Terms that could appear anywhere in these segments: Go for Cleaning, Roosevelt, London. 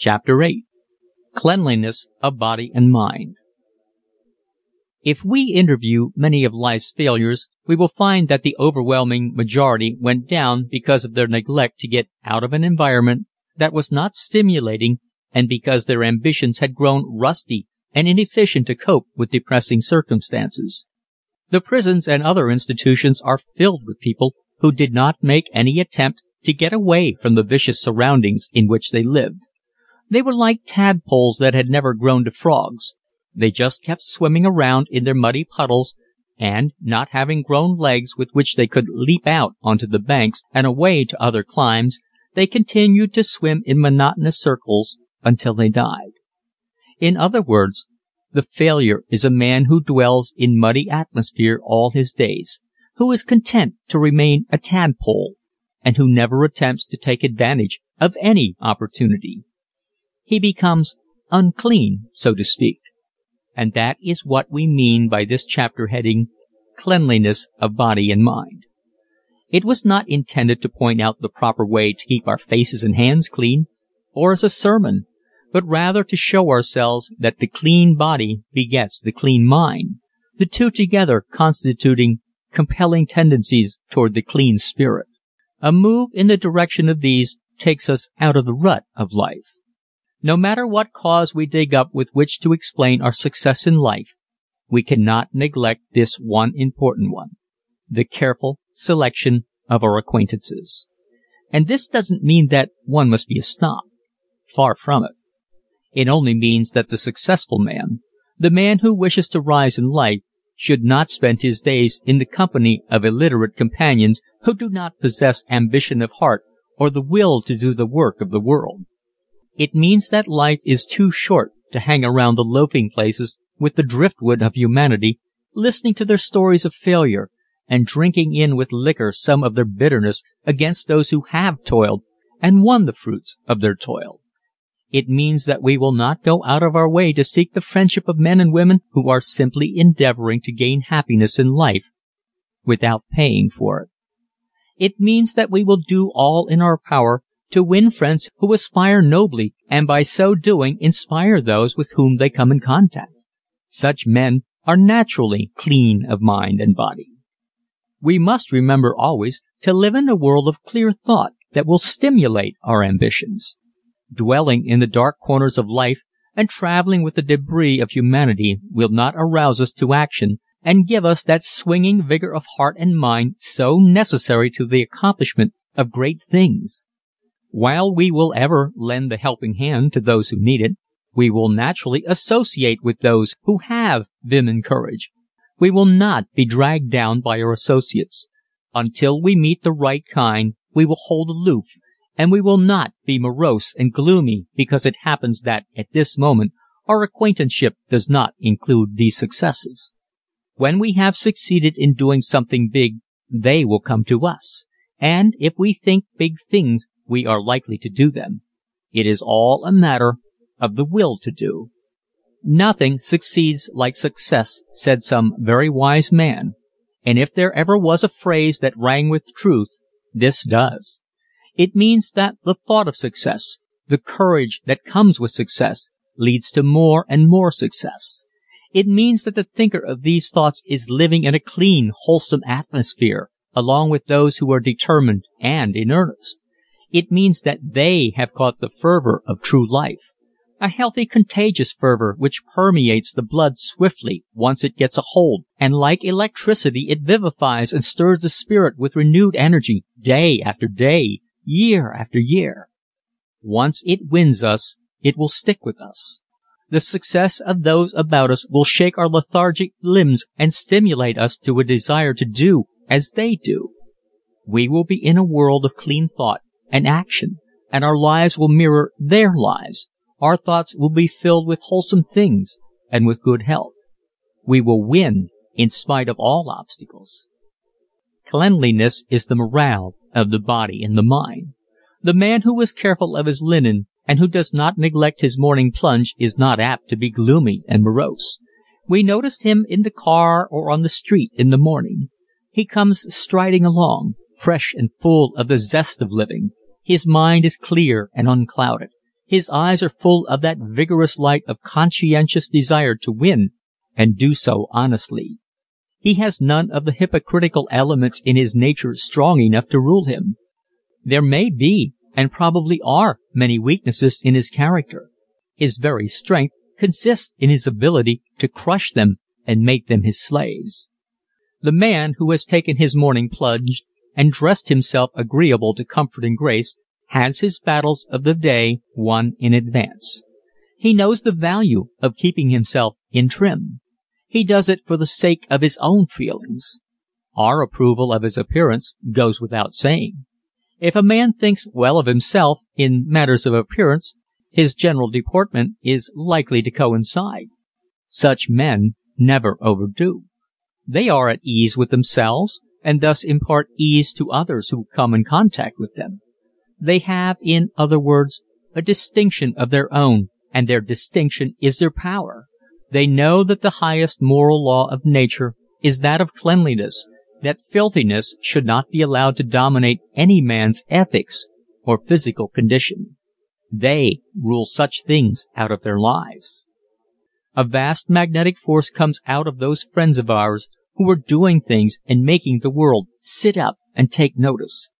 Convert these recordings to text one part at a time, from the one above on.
Chapter 8. Cleanliness of Body and Mind. If we interview many of life's failures, we will find that the overwhelming majority went down because of their neglect to get out of an environment that was not stimulating and because their ambitions had grown rusty and inefficient to cope with depressing circumstances. The prisons and other institutions are filled with people who did not make any attempt to get away from the vicious surroundings in which they lived. They were like tadpoles that had never grown to frogs. They just kept swimming around in their muddy puddles, and, not having grown legs with which they could leap out onto the banks and away to other climes, they continued to swim in monotonous circles until they died. In other words, the failure is a man who dwells in muddy atmosphere all his days, who is content to remain a tadpole, and who never attempts to take advantage of any opportunity. He becomes unclean, so to speak. And that is what we mean by this chapter heading, Cleanliness of Body and Mind. It was not intended to point out the proper way to keep our faces and hands clean, or as a sermon, but rather to show ourselves that the clean body begets the clean mind, the two together constituting compelling tendencies toward the clean spirit. A move in the direction of these takes us out of the rut of life. No matter what cause we dig up with which to explain our success in life, we cannot neglect this one important one, the careful selection of our acquaintances. And this doesn't mean that one must be a snob. Far from it. It only means that the successful man, the man who wishes to rise in life, should not spend his days in the company of illiterate companions who do not possess ambition of heart or the will to do the work of the world. It means that life is too short to hang around the loafing places with the driftwood of humanity, listening to their stories of failure, and drinking in with liquor some of their bitterness against those who have toiled and won the fruits of their toil. It means that we will not go out of our way to seek the friendship of men and women who are simply endeavoring to gain happiness in life without paying for it. It means that we will do all in our power to win friends who aspire nobly and by so doing inspire those with whom they come in contact. Such men are naturally clean of mind and body. We must remember always to live in a world of clear thought that will stimulate our ambitions. Dwelling in the dark corners of life and traveling with the debris of humanity will not arouse us to action and give us that swinging vigor of heart and mind so necessary to the accomplishment of great things. While we will ever lend the helping hand to those who need it, we will naturally associate with those who have vim and courage. We will not be dragged down by our associates. Until we meet the right kind, we will hold aloof, and we will not be morose and gloomy because it happens that, at this moment, our acquaintanceship does not include these successes. When we have succeeded in doing something big, they will come to us, and if we think big things, we are likely to do them. It is all a matter of the will to do. Nothing succeeds like success, said some very wise man, and if there ever was a phrase that rang with truth, this does. It means that the thought of success, the courage that comes with success, leads to more and more success. It means that the thinker of these thoughts is living in a clean, wholesome atmosphere, along with those who are determined and in earnest. It means that they have caught the fervor of true life, a healthy, contagious fervor which permeates the blood swiftly once it gets a hold, and like electricity it vivifies and stirs the spirit with renewed energy day after day, year after year. Once it wins us, it will stick with us. The success of those about us will shake our lethargic limbs and stimulate us to a desire to do as they do. We will be in a world of clean thought and action, and our lives will mirror their lives. Our thoughts will be filled with wholesome things and with good health. We will win in spite of all obstacles. Cleanliness is the morale of the body and the mind. The man who is careful of his linen and who does not neglect his morning plunge is not apt to be gloomy and morose. We noticed him in the car or on the street in the morning. He comes striding along, fresh and full of the zest of living. His mind is clear and unclouded. His eyes are full of that vigorous light of conscientious desire to win and do so honestly. He has none of the hypocritical elements in his nature strong enough to rule him. There may be, and probably are, many weaknesses in his character. His very strength consists in his ability to crush them and make them his slaves. The man who has taken his morning plunge and dressed himself agreeable to comfort and grace has his battles of the day won in advance. He knows the value of keeping himself in trim. He does it for the sake of his own feelings. Our approval of his appearance goes without saying. If a man thinks well of himself in matters of appearance, his general deportment is likely to coincide. Such men never overdo. They are at ease with themselves, and thus impart ease to others who come in contact with them. They have, in other words, a distinction of their own, and their distinction is their power. They know that the highest moral law of nature is that of cleanliness, that filthiness should not be allowed to dominate any man's ethics or physical condition. They rule such things out of their lives. A vast magnetic force comes out of those friends of ours who are doing things and making the world sit up and take notice.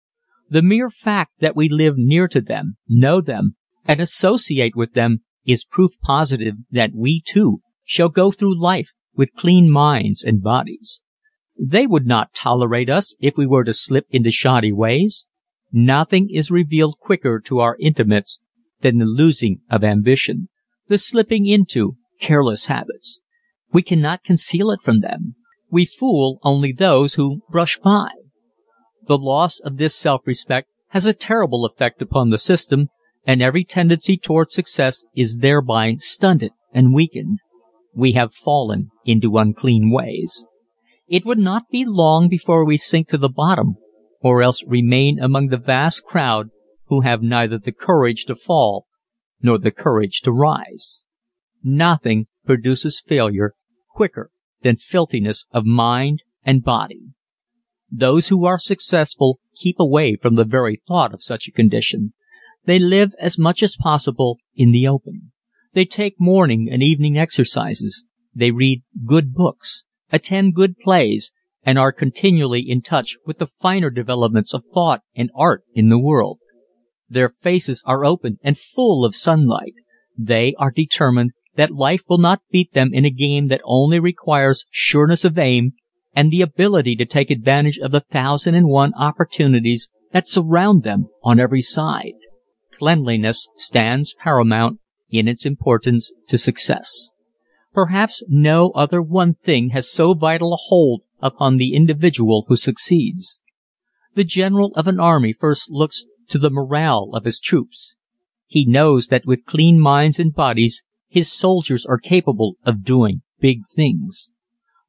The mere fact that we live near to them, know them, and associate with them is proof positive that we, too, shall go through life with clean minds and bodies. They would not tolerate us if we were to slip into shoddy ways. Nothing is revealed quicker to our intimates than the losing of ambition, the slipping into careless habits. We cannot conceal it from them. We fool only those who brush by. The loss of this self-respect has a terrible effect upon the system, and every tendency toward success is thereby stunted and weakened. We have fallen into unclean ways. It would not be long before we sink to the bottom, or else remain among the vast crowd who have neither the courage to fall nor the courage to rise. Nothing produces failure quicker than filthiness of mind and body. Those who are successful keep away from the very thought of such a condition. They live as much as possible in the open. They take morning and evening exercises. They read good books, attend good plays, and are continually in touch with the finer developments of thought and art in the world. Their faces are open and full of sunlight. They are determined that life will not beat them in a game that only requires sureness of aim and the ability to take advantage of the 1,001 opportunities that surround them on every side. Cleanliness stands paramount in its importance to success. Perhaps no other one thing has so vital a hold upon the individual who succeeds. The general of an army first looks to the morale of his troops. He knows that with clean minds and bodies, his soldiers are capable of doing big things.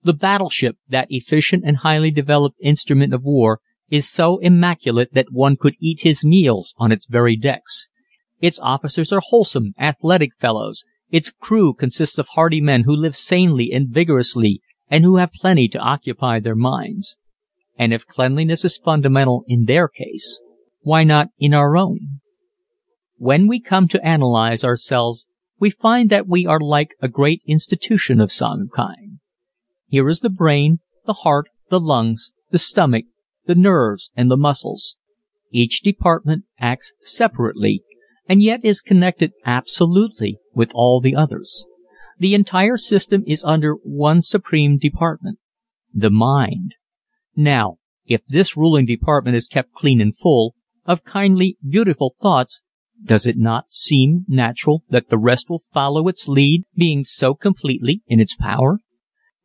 The battleship, that efficient and highly developed instrument of war, is so immaculate that one could eat his meals on its very decks. Its officers are wholesome, athletic fellows. Its crew consists of hardy men who live sanely and vigorously and who have plenty to occupy their minds. And if cleanliness is fundamental in their case, why not in our own? When we come to analyze ourselves, we find that we are like a great institution of some kind. Here is the brain, the heart, the lungs, the stomach, the nerves, and the muscles. Each department acts separately, and yet is connected absolutely with all the others. The entire system is under one supreme department, the mind. Now, if this ruling department is kept clean and full of kindly, beautiful thoughts, does it not seem natural that the rest will follow its lead, being so completely in its power?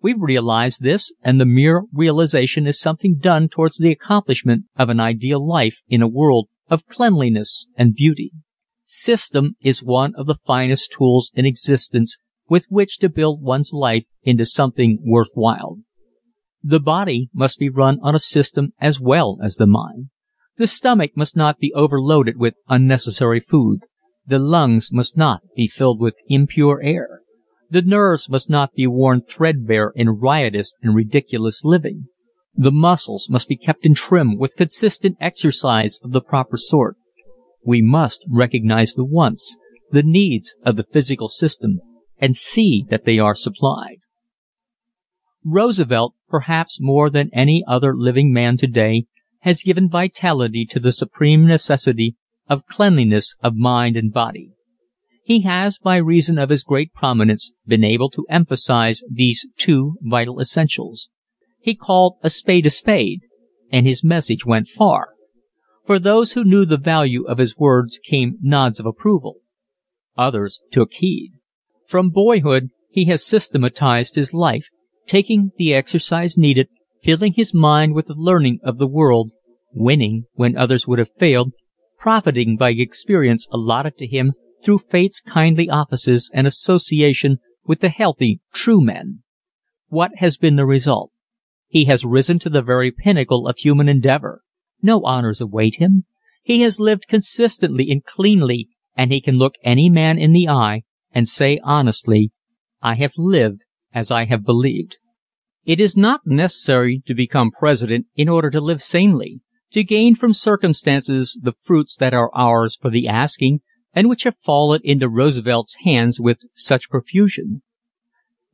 We realize this, and the mere realization is something done towards the accomplishment of an ideal life in a world of cleanliness and beauty. System is one of the finest tools in existence with which to build one's life into something worthwhile. The body must be run on a system as well as the mind. The stomach must not be overloaded with unnecessary food. The lungs must not be filled with impure air. The nerves must not be worn threadbare in riotous and ridiculous living. The muscles must be kept in trim with consistent exercise of the proper sort. We must recognize the wants, the needs of the physical system, and see that they are supplied. Roosevelt, perhaps more than any other living man today, has given vitality to the supreme necessity of cleanliness of mind and body. He has, by reason of his great prominence, been able to emphasize these two vital essentials. He called a spade, and his message went far. For those who knew the value of his words came nods of approval. Others took heed. From boyhood he has systematized his life, taking the exercise needed, filling his mind with the learning of the world, winning when others would have failed, profiting by experience allotted to him through fate's kindly offices and association with the healthy, true men. What has been the result? He has risen to the very pinnacle of human endeavor. No honors await him. He has lived consistently and cleanly, and he can look any man in the eye and say honestly, "I have lived as I have believed." It is not necessary to become president in order to live sanely, to gain from circumstances the fruits that are ours for the asking and which have fallen into Roosevelt's hands with such profusion.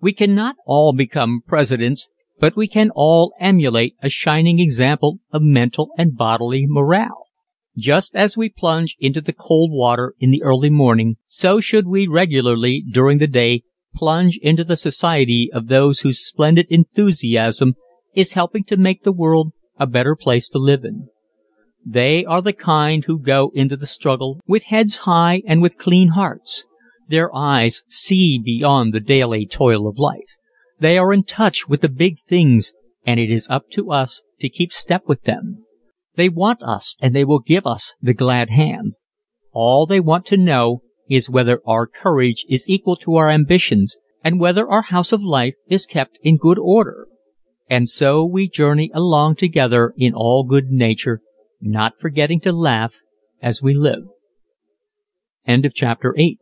We cannot all become presidents, but we can all emulate a shining example of mental and bodily morale. Just as we plunge into the cold water in the early morning, so should we regularly during the day plunge into the society of those whose splendid enthusiasm is helping to make the world a better place to live in. They are the kind who go into the struggle with heads high and with clean hearts. Their eyes see beyond the daily toil of life. They are in touch with the big things, and it is up to us to keep step with them. They want us, and they will give us the glad hand. All they want to know is whether our courage is equal to our ambitions, and whether our house of life is kept in good order. And so we journey along together in all good nature, not forgetting to laugh as we live. End of chapter 8.